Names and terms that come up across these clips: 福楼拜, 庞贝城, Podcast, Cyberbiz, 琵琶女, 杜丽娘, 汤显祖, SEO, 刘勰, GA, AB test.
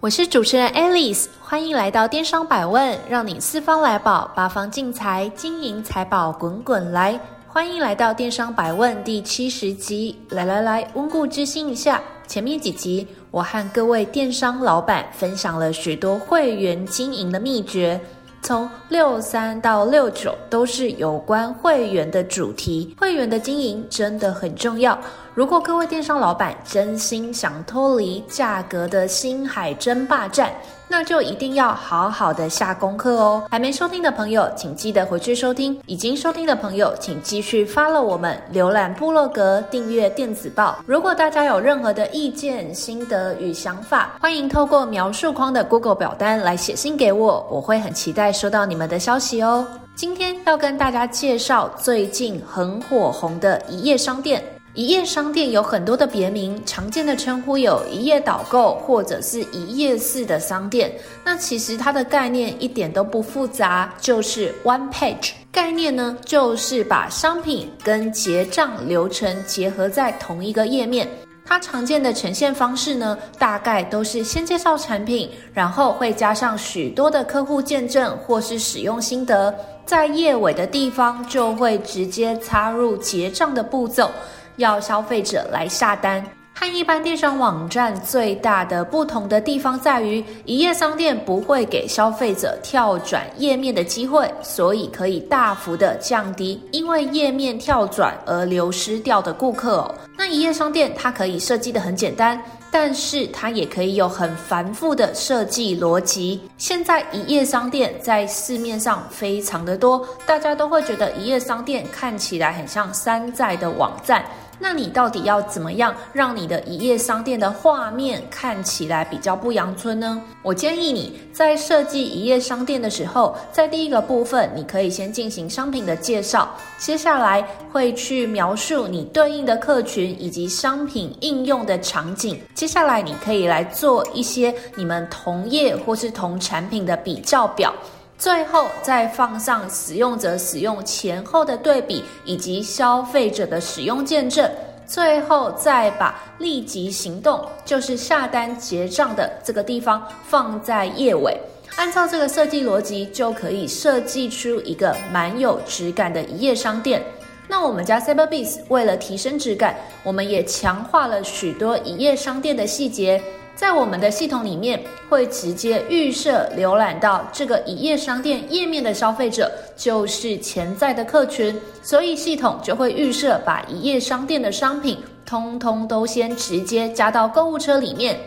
我是主持人 Alice， 欢迎来到电商百问，让你四方来宝，八方进财，金银财宝滚滚来。欢迎来到电商百问第70集，来，温故知新一下。前面几集，我和各位电商老板分享了许多会员经营的秘诀，从63到69都是有关会员的主题。会员的经营真的很重要，如果各位电商老板真心想脱离价格的星海争霸战，那就一定要好好的下功课哦。还没收听的朋友请记得回去收听，已经收听的朋友请继续 follow 我们，浏览部落格，订阅电子报。如果大家有任何的意见、心得与想法，欢迎透过描述框的 Google 表单来写信给我，我会很期待收到你们的消息哦。今天要跟大家介绍最近很火红的一页商店。一页商店有很多的别名，常见的称呼有一页导购或者是一页式的商店。那其实它的概念一点都不复杂，就是 one page。概念呢，就是把商品跟结账流程结合在同一个页面。它常见的呈现方式呢，大概都是先介绍产品，然后会加上许多的客户见证或是使用心得，在页尾的地方就会直接插入结账的步骤，要消费者来下单。和一般电商网站最大的不同的地方在于，一页商店不会给消费者跳转页面的机会，所以可以大幅的降低因为页面跳转而流失掉的顾客哦。那一页商店它可以设计的很简单，但是它也可以有很繁复的设计逻辑。现在一页商店在市面上非常的多，大家都会觉得一页商店看起来很像山寨的网站。那你到底要怎么样让你的一页商店的画面看起来比较不阳春呢？我建议你在设计一页商店的时候，在第一个部分你可以先进行商品的介绍，接下来会去描述你对应的客群以及商品应用的场景，接下来你可以来做一些你们同业或是同产品的比较表，最后再放上使用者使用前后的对比以及消费者的使用见证，最后再把立即行动，就是下单结账的这个地方放在页尾。按照这个设计逻辑，就可以设计出一个蛮有质感的一页商店。那我们家 Cyberbiz 为了提升质感，我们也强化了许多一页商店的细节，在我们的系统里面会直接预设浏览到这个一页商店页面的消费者就是潜在的客群，所以系统就会预设把一页商店的商品通通都先直接加到购物车里面。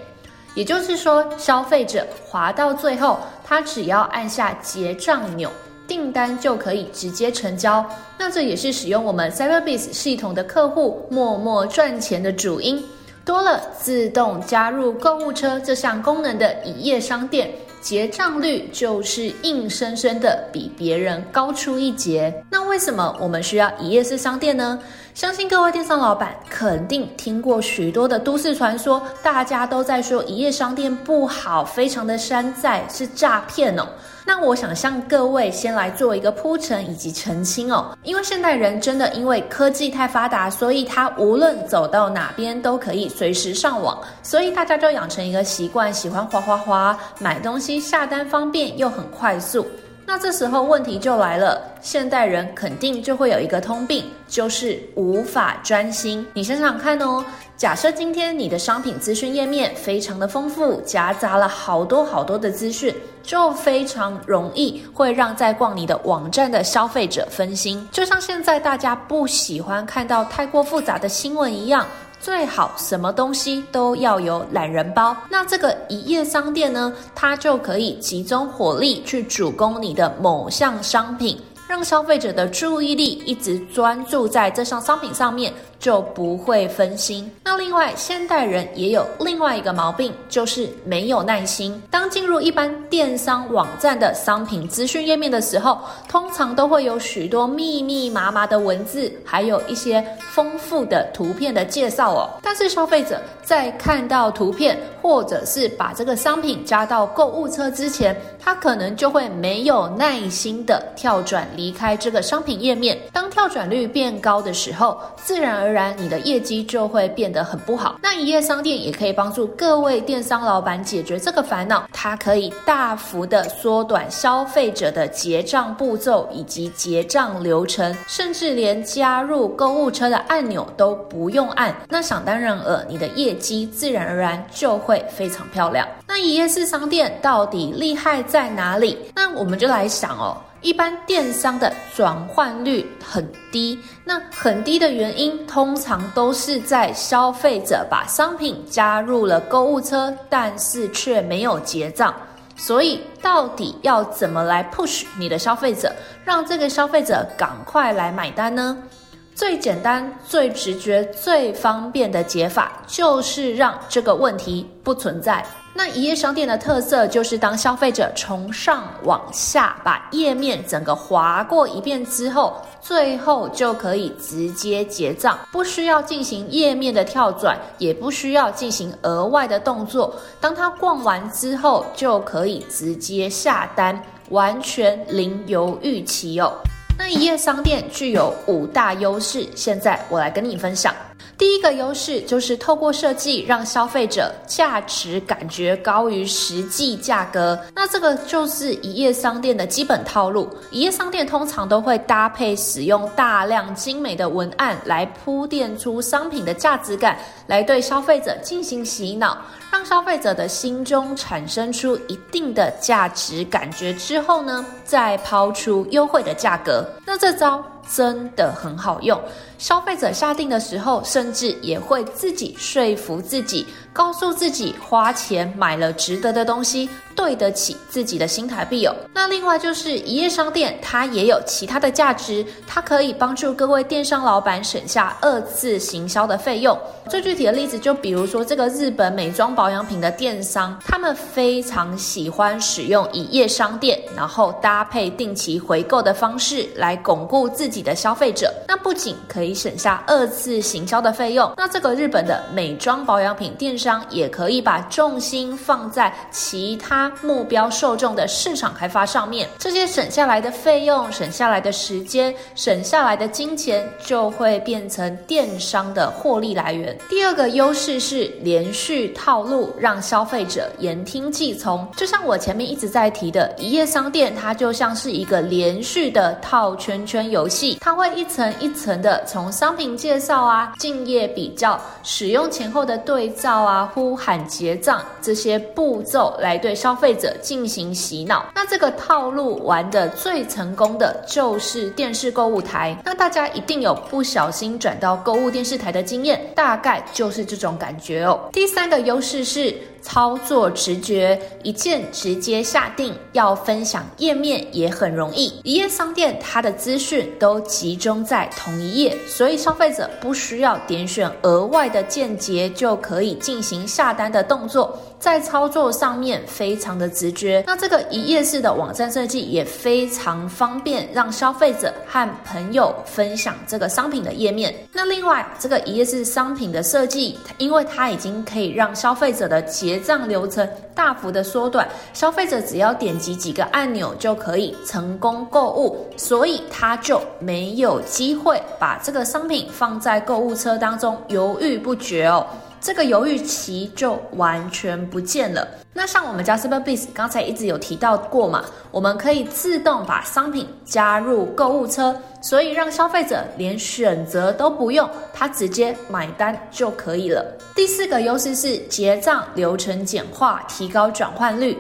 也就是说，消费者滑到最后，他只要按下结账钮，订单就可以直接成交。那这也是使用我们 Cyberbiz 系统的客户默默赚钱的主因。多了自动加入购物车这项功能的一页商店，结账率就是硬生生的比别人高出一截。那为什么我们需要一页式商店呢？相信各位电商老板肯定听过许多的都市传说，大家都在说一页商店不好，非常的山寨，是诈骗哦。那我想向各位先来做一个铺陈以及澄清哦，因为现代人真的因为科技太发达，所以他无论走到哪边都可以随时上网，所以大家就养成一个习惯，喜欢滑，买东西下单方便又很快速。那这时候问题就来了，现代人肯定就会有一个通病，就是无法专心。你想想看哦，假设今天你的商品资讯页面非常的丰富，夹杂了好多的资讯，就非常容易会让在逛你的网站的消费者分心。就像现在大家不喜欢看到太过复杂的新闻一样，最好什么东西都要有懒人包。那这个一页商店呢，它就可以集中火力去主攻你的某项商品，让消费者的注意力一直专注在这项商品上面，就不会分心。那另外，现代人也有另外一个毛病，就是没有耐心。当进入一般电商网站的商品资讯页面的时候，通常都会有许多密密麻麻的文字，还有一些丰富的图片的介绍哦。但是消费者在看到图片，或者是把这个商品加到购物车之前，他可能就会没有耐心的跳转离开这个商品页面。当跳转率变高的时候，自然而然你的业绩就会变得很不好。那一页商店也可以帮助各位电商老板解决这个烦恼，它可以大幅的缩短消费者的结账步骤以及结账流程，甚至连加入购物车的按钮都不用按。那想当然尔，你的业绩自然而然就会非常漂亮。那一页式商店到底厉害在哪里？那我们就来想哦，一般电商的转换率很低，那很低的原因通常都是在消费者把商品加入了购物车，但是却没有结账。所以到底要怎么来 push 你的消费者，让这个消费者赶快来买单呢？最简单、最直觉、最方便的解法，就是让这个问题不存在。那一页商店的特色就是，当消费者从上往下把页面整个滑过一遍之后，最后就可以直接结账，不需要进行页面的跳转，也不需要进行额外的动作。当他逛完之后，就可以直接下单，完全零犹豫期哦。那一页商店具有5大优势，现在我来跟你分享。第一个优势就是透过设计让消费者价值感觉高于实际价格，那这个就是一页商店的基本套路。一页商店通常都会搭配使用大量精美的文案来铺垫出商品的价值感，来对消费者进行洗脑，让消费者的心中产生出一定的价值感觉之后呢，再抛出优惠的价格。那这招真的很好用，消费者下定的时候，甚至也会自己说服自己，告诉自己花钱买了值得的东西，对得起自己的新台币哦。那另外就是一页商店，它也有其他的价值，它可以帮助各位电商老板省下2次行销的费用。最具体的例子就比如说，这个日本美妆保养品的电商，他们非常喜欢使用一页商店，然后搭配定期回购的方式来巩固自己的消费者。那不仅可以省下2次行销的费用，那这个日本的美妆保养品电商也可以把重心放在其他目标受众的市场开发上面。这些省下来的费用、省下来的时间、省下来的金钱，就会变成电商的获利来源。第二个优势是连续套路，让消费者言听计从。就像我前面一直在提的，一页商店它就像是一个连续的套圈圈游戏，它会一层一层的从商品介绍啊、竞业比较、使用前后的对照啊、呼喊结账这些步骤来对消费者进行洗脑。那这个套路玩的最成功的就是电视购物台，那大家一定有不小心转到购物电视台的经验，大概就是这种感觉哦。第三个优势是操作直觉，一键直接下定，要分享页面也很容易。一页商店它的资讯都集中在同一页，所以消费者不需要点选额外的键节就可以进行下单的动作，在操作上面非常的直觉。那这个一页式的网站设计也非常方便，让消费者和朋友分享这个商品的页面。那另外，这个一页式商品的设计，因为它已经可以让消费者的结账流程大幅的缩短，消费者只要点击几个按钮就可以成功购物，所以他就没有机会把这个商品放在购物车当中犹豫不决哦。这个犹豫期就完全不见了。那像我们家 Cyberbiz 刚才一直有提到过嘛，我们可以自动把商品加入购物车，所以让消费者连选择都不用，他直接买单就可以了。第4个优势是结账流程简化，提高转换率。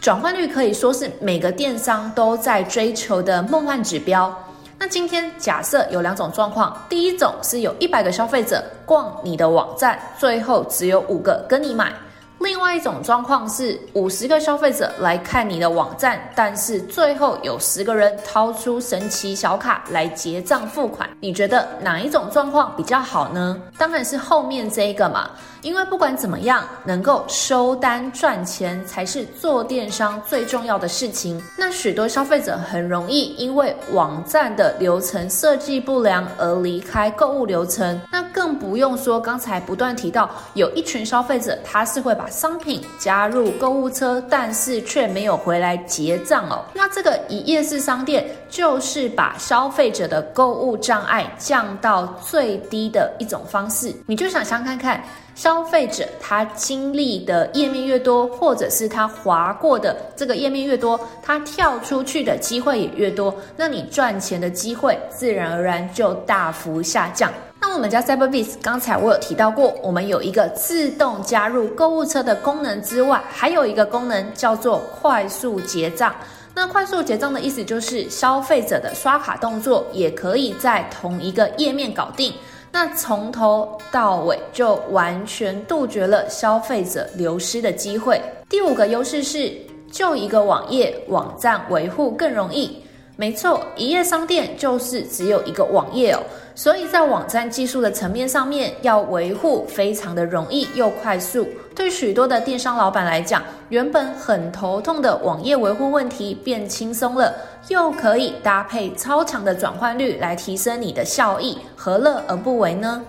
转换率可以说是每个电商都在追求的梦幻指标。那今天假设有2种状况，第一种是有100个消费者逛你的网站，最后只有5个跟你买；另外一种状况是50个消费者来看你的网站，但是最后有10个人掏出神奇小卡来结账付款。你觉得哪一种状况比较好呢？当然是后面这一个嘛，因为不管怎么样，能够收单赚钱才是做电商最重要的事情。那许多消费者很容易因为网站的流程设计不良而离开购物流程，那更不用说刚才不断提到有一群消费者他是会把商品加入购物车，但是却没有回来结账哦。那这个一页式商店就是把消费者的购物障碍降到最低的一种方式。你就想想看看，消费者他经历的页面越多，或者是他滑过的这个页面越多，他跳出去的机会也越多，那你赚钱的机会自然而然就大幅下降。那我们家 Cyberbiz 刚才我有提到过，我们有一个自动加入购物车的功能之外，还有一个功能叫做快速结账。那快速结账的意思就是消费者的刷卡动作也可以在同一个页面搞定，那从头到尾就完全杜绝了消费者流失的机会。第5个优势是就一个网页，网站维护更容易。没错，一页商店就是只有一个网页哦，所以在网站技术的层面上面要维护非常的容易又快速。对许多的电商老板来讲，原本很头痛的网页维护问题变轻松了，又可以搭配超强的转换率来提升你的效益，何乐而不为呢？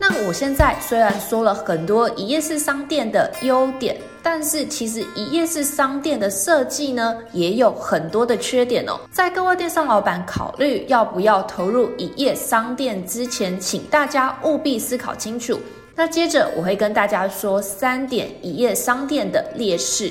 那我现在虽然说了很多一页式商店的优点，但是其实一页式商店的设计呢也有很多的缺点哦。在各位电商老板考虑要不要投入一页商店之前，请大家务必思考清楚。那接着我会跟大家说3点一页商店的劣势。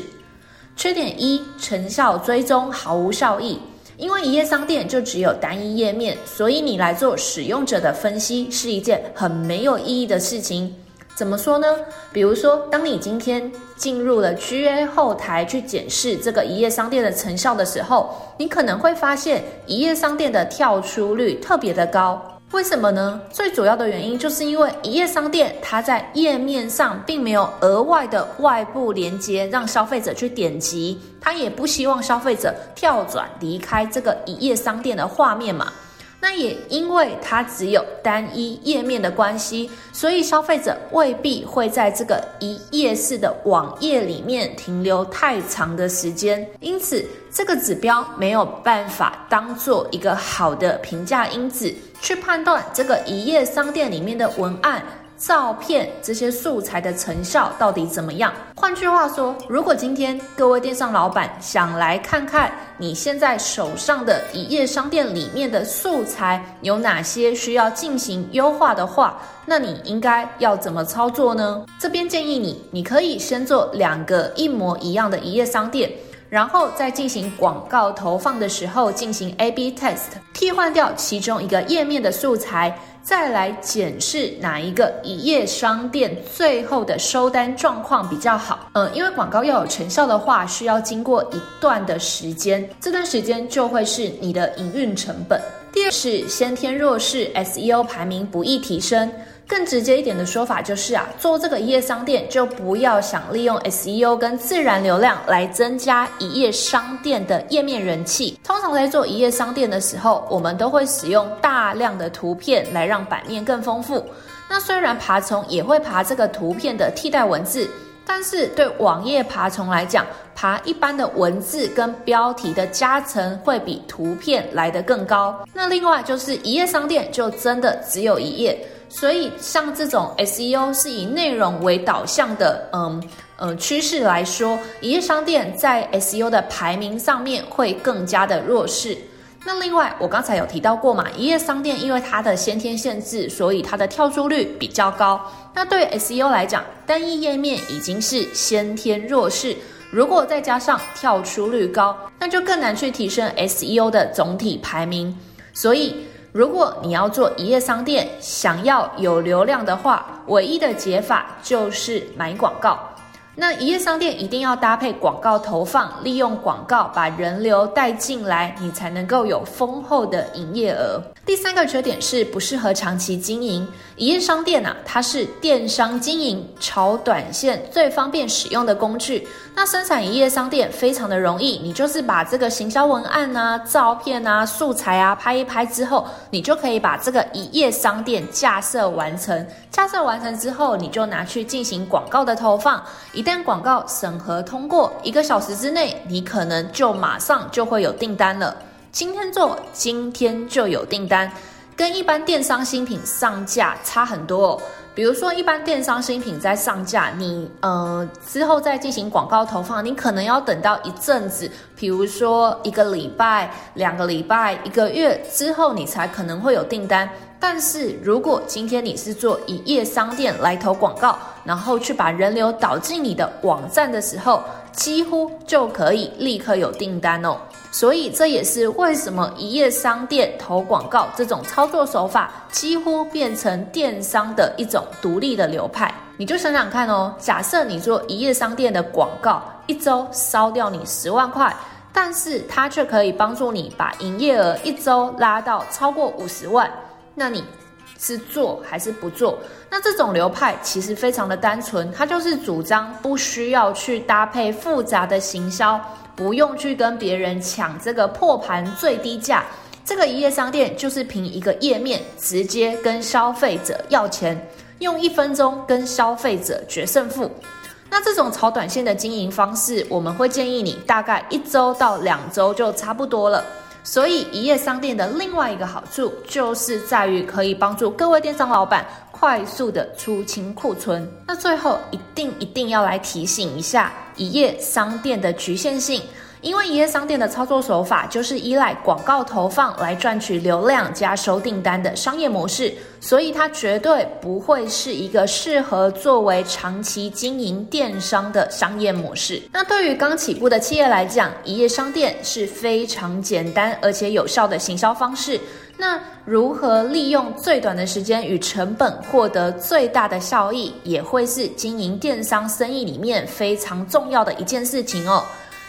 缺点1，成效追踪毫无效益。因为一页商店就只有单一页面，所以你来做使用者的分析是一件很没有意义的事情。怎么说呢？比如说，当你今天进入了 GA 后台去检视这个一页商店的成效的时候，你可能会发现一页商店的跳出率特别的高。为什么呢？最主要的原因就是因为一页商店它在页面上并没有额外的外部连接让消费者去点击，它也不希望消费者跳转离开这个一页商店的画面嘛。那也因为它只有单一页面的关系，所以消费者未必会在这个一页式的网页里面停留太长的时间，因此这个指标没有办法当做一个好的评价因子，去判断这个一页商店里面的文案、照片这些素材的成效到底怎么样。换句话说，如果今天各位电商老板想来看看你现在手上的一页商店里面的素材有哪些需要进行优化的话，那你应该要怎么操作呢？这边建议你可以先做2个一模一样的一页商店，然后在进行广告投放的时候进行 AB test， 替换掉其中一个页面的素材，再来检视哪一个一页商店最后的收单状况比较好。因为广告要有成效的话，需要经过一段的时间，这段时间就会是你的营运成本。第2是先天弱势 SEO 排名不易提升。更直接一点的说法就是做这个一页商店就不要想利用 SEO 跟自然流量来增加一页商店的页面人气。通常在做一页商店的时候，我们都会使用大量的图片来让版面更丰富。那虽然爬虫也会爬这个图片的替代文字，但是对网页爬虫来讲，爬一般的文字跟标题的加成会比图片来得更高。那另外就是一页商店就真的只有一页，所以像这种 SEO 是以内容为导向的趋势来说，一页商店在 SEO 的排名上面会更加的弱势。那另外我刚才有提到过嘛，一页商店因为它的先天限制，所以它的跳出率比较高。那对 SEO 来讲，单一页面已经是先天弱势，如果再加上跳出率高，那就更难去提升 SEO 的总体排名。所以如果你要做一页商店，想要有流量的话，唯一的解法就是买广告。那一页商店一定要搭配广告投放，利用广告把人流带进来，你才能够有丰厚的营业额。第三个缺点是不适合长期经营。一页商店啊，它是电商经营炒短线最方便使用的工具。那生产一页商店非常的容易，你就是把这个行销文案啊、照片啊、素材啊拍一拍之后，你就可以把这个一页商店架设完成。架设完成之后，你就拿去进行广告的投放。一旦广告审核通过，1个小时之内，你可能就马上就会有订单了。今天做，今天就有订单，跟一般电商新品上架差很多哦。比如说一般电商新品在上架，你之后再进行广告投放，你可能要等到一阵子，比如说1个礼拜、2个礼拜、1个月之后，你才可能会有订单。但是如果今天你是做一页商店来投广告，然后去把人流导进你的网站的时候，几乎就可以立刻有订单哦。所以这也是为什么一页商店投广告这种操作手法几乎变成电商的一种独立的流派。你就想想看哦，假设你做一页商店的广告，1周烧掉你10万块，但是它却可以帮助你把营业额1周拉到超过50万，那你是做还是不做？那这种流派其实非常的单纯，它就是主张不需要去搭配复杂的行销，不用去跟别人抢这个破盘最低价。这个一页商店就是凭一个页面直接跟消费者要钱，用1分钟跟消费者决胜负。那这种炒短线的经营方式，我们会建议你大概1周到2周就差不多了。所以一页商店的另外一个好处就是在于可以帮助各位电商老板快速的出清库存。那最后一定要来提醒一下一页商店的局限性，因为一页商店的操作手法就是依赖广告投放来赚取流量加收订单的商业模式，所以它绝对不会是一个适合作为长期经营电商的商业模式。那对于刚起步的企业来讲，一页商店是非常简单而且有效的行销方式。那如何利用最短的时间与成本获得最大的效益，也会是经营电商生意里面非常重要的一件事情哦。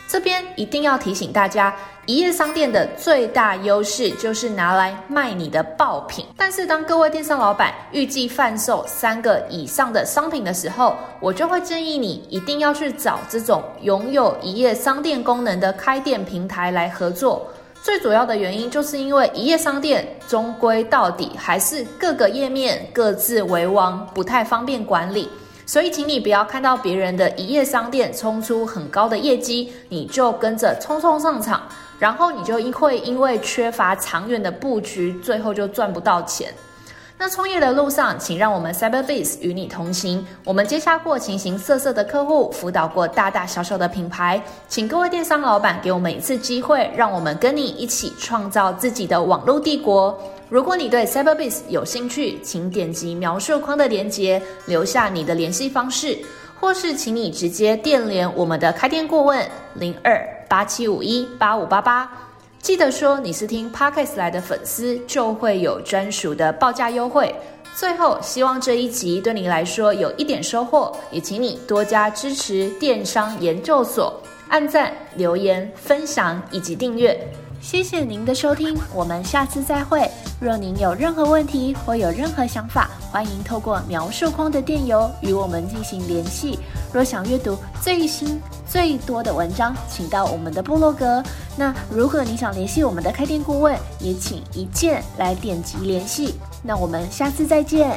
这边一定要提醒大家，一页商店的最大优势就是拿来卖你的爆品。但是当各位电商老板预计贩售3个以上的商品的时候，我就会建议你一定要去找这种拥有一页商店功能的开店平台来合作。最主要的原因就是因为一页商店终归到底还是各个页面各自为王，不太方便管理。所以请你不要看到别人的一页商店冲出很高的业绩，你就跟着冲上场，然后你就会因为缺乏长远的布局，最后就赚不到钱。那创业的路上，请让我们 Cyberbiz 与你同行。我们接洽过形形色色的客户，辅导过大大小小的品牌，请各位电商老板给我们一次机会，让我们跟你一起创造自己的网络帝国。如果你对 Cyberbiz 有兴趣，请点击描述框的连结，留下你的联系方式，或是请你直接电联我们的开店顾问02-8751-8588。记得说你是听 Podcast 来的粉丝，就会有专属的报价优惠。最后，希望这一集对你来说有一点收获，也请你多加支持电商研究所，按赞、留言、分享以及订阅。谢谢您的收听，我们下次再会。若您有任何问题或有任何想法，欢迎透过描述框的电邮与我们进行联系。若想阅读最新最多的文章，请到我们的部落格。那如果你想联系我们的开店顾问，也请一键来点击联系。那我们下次再见。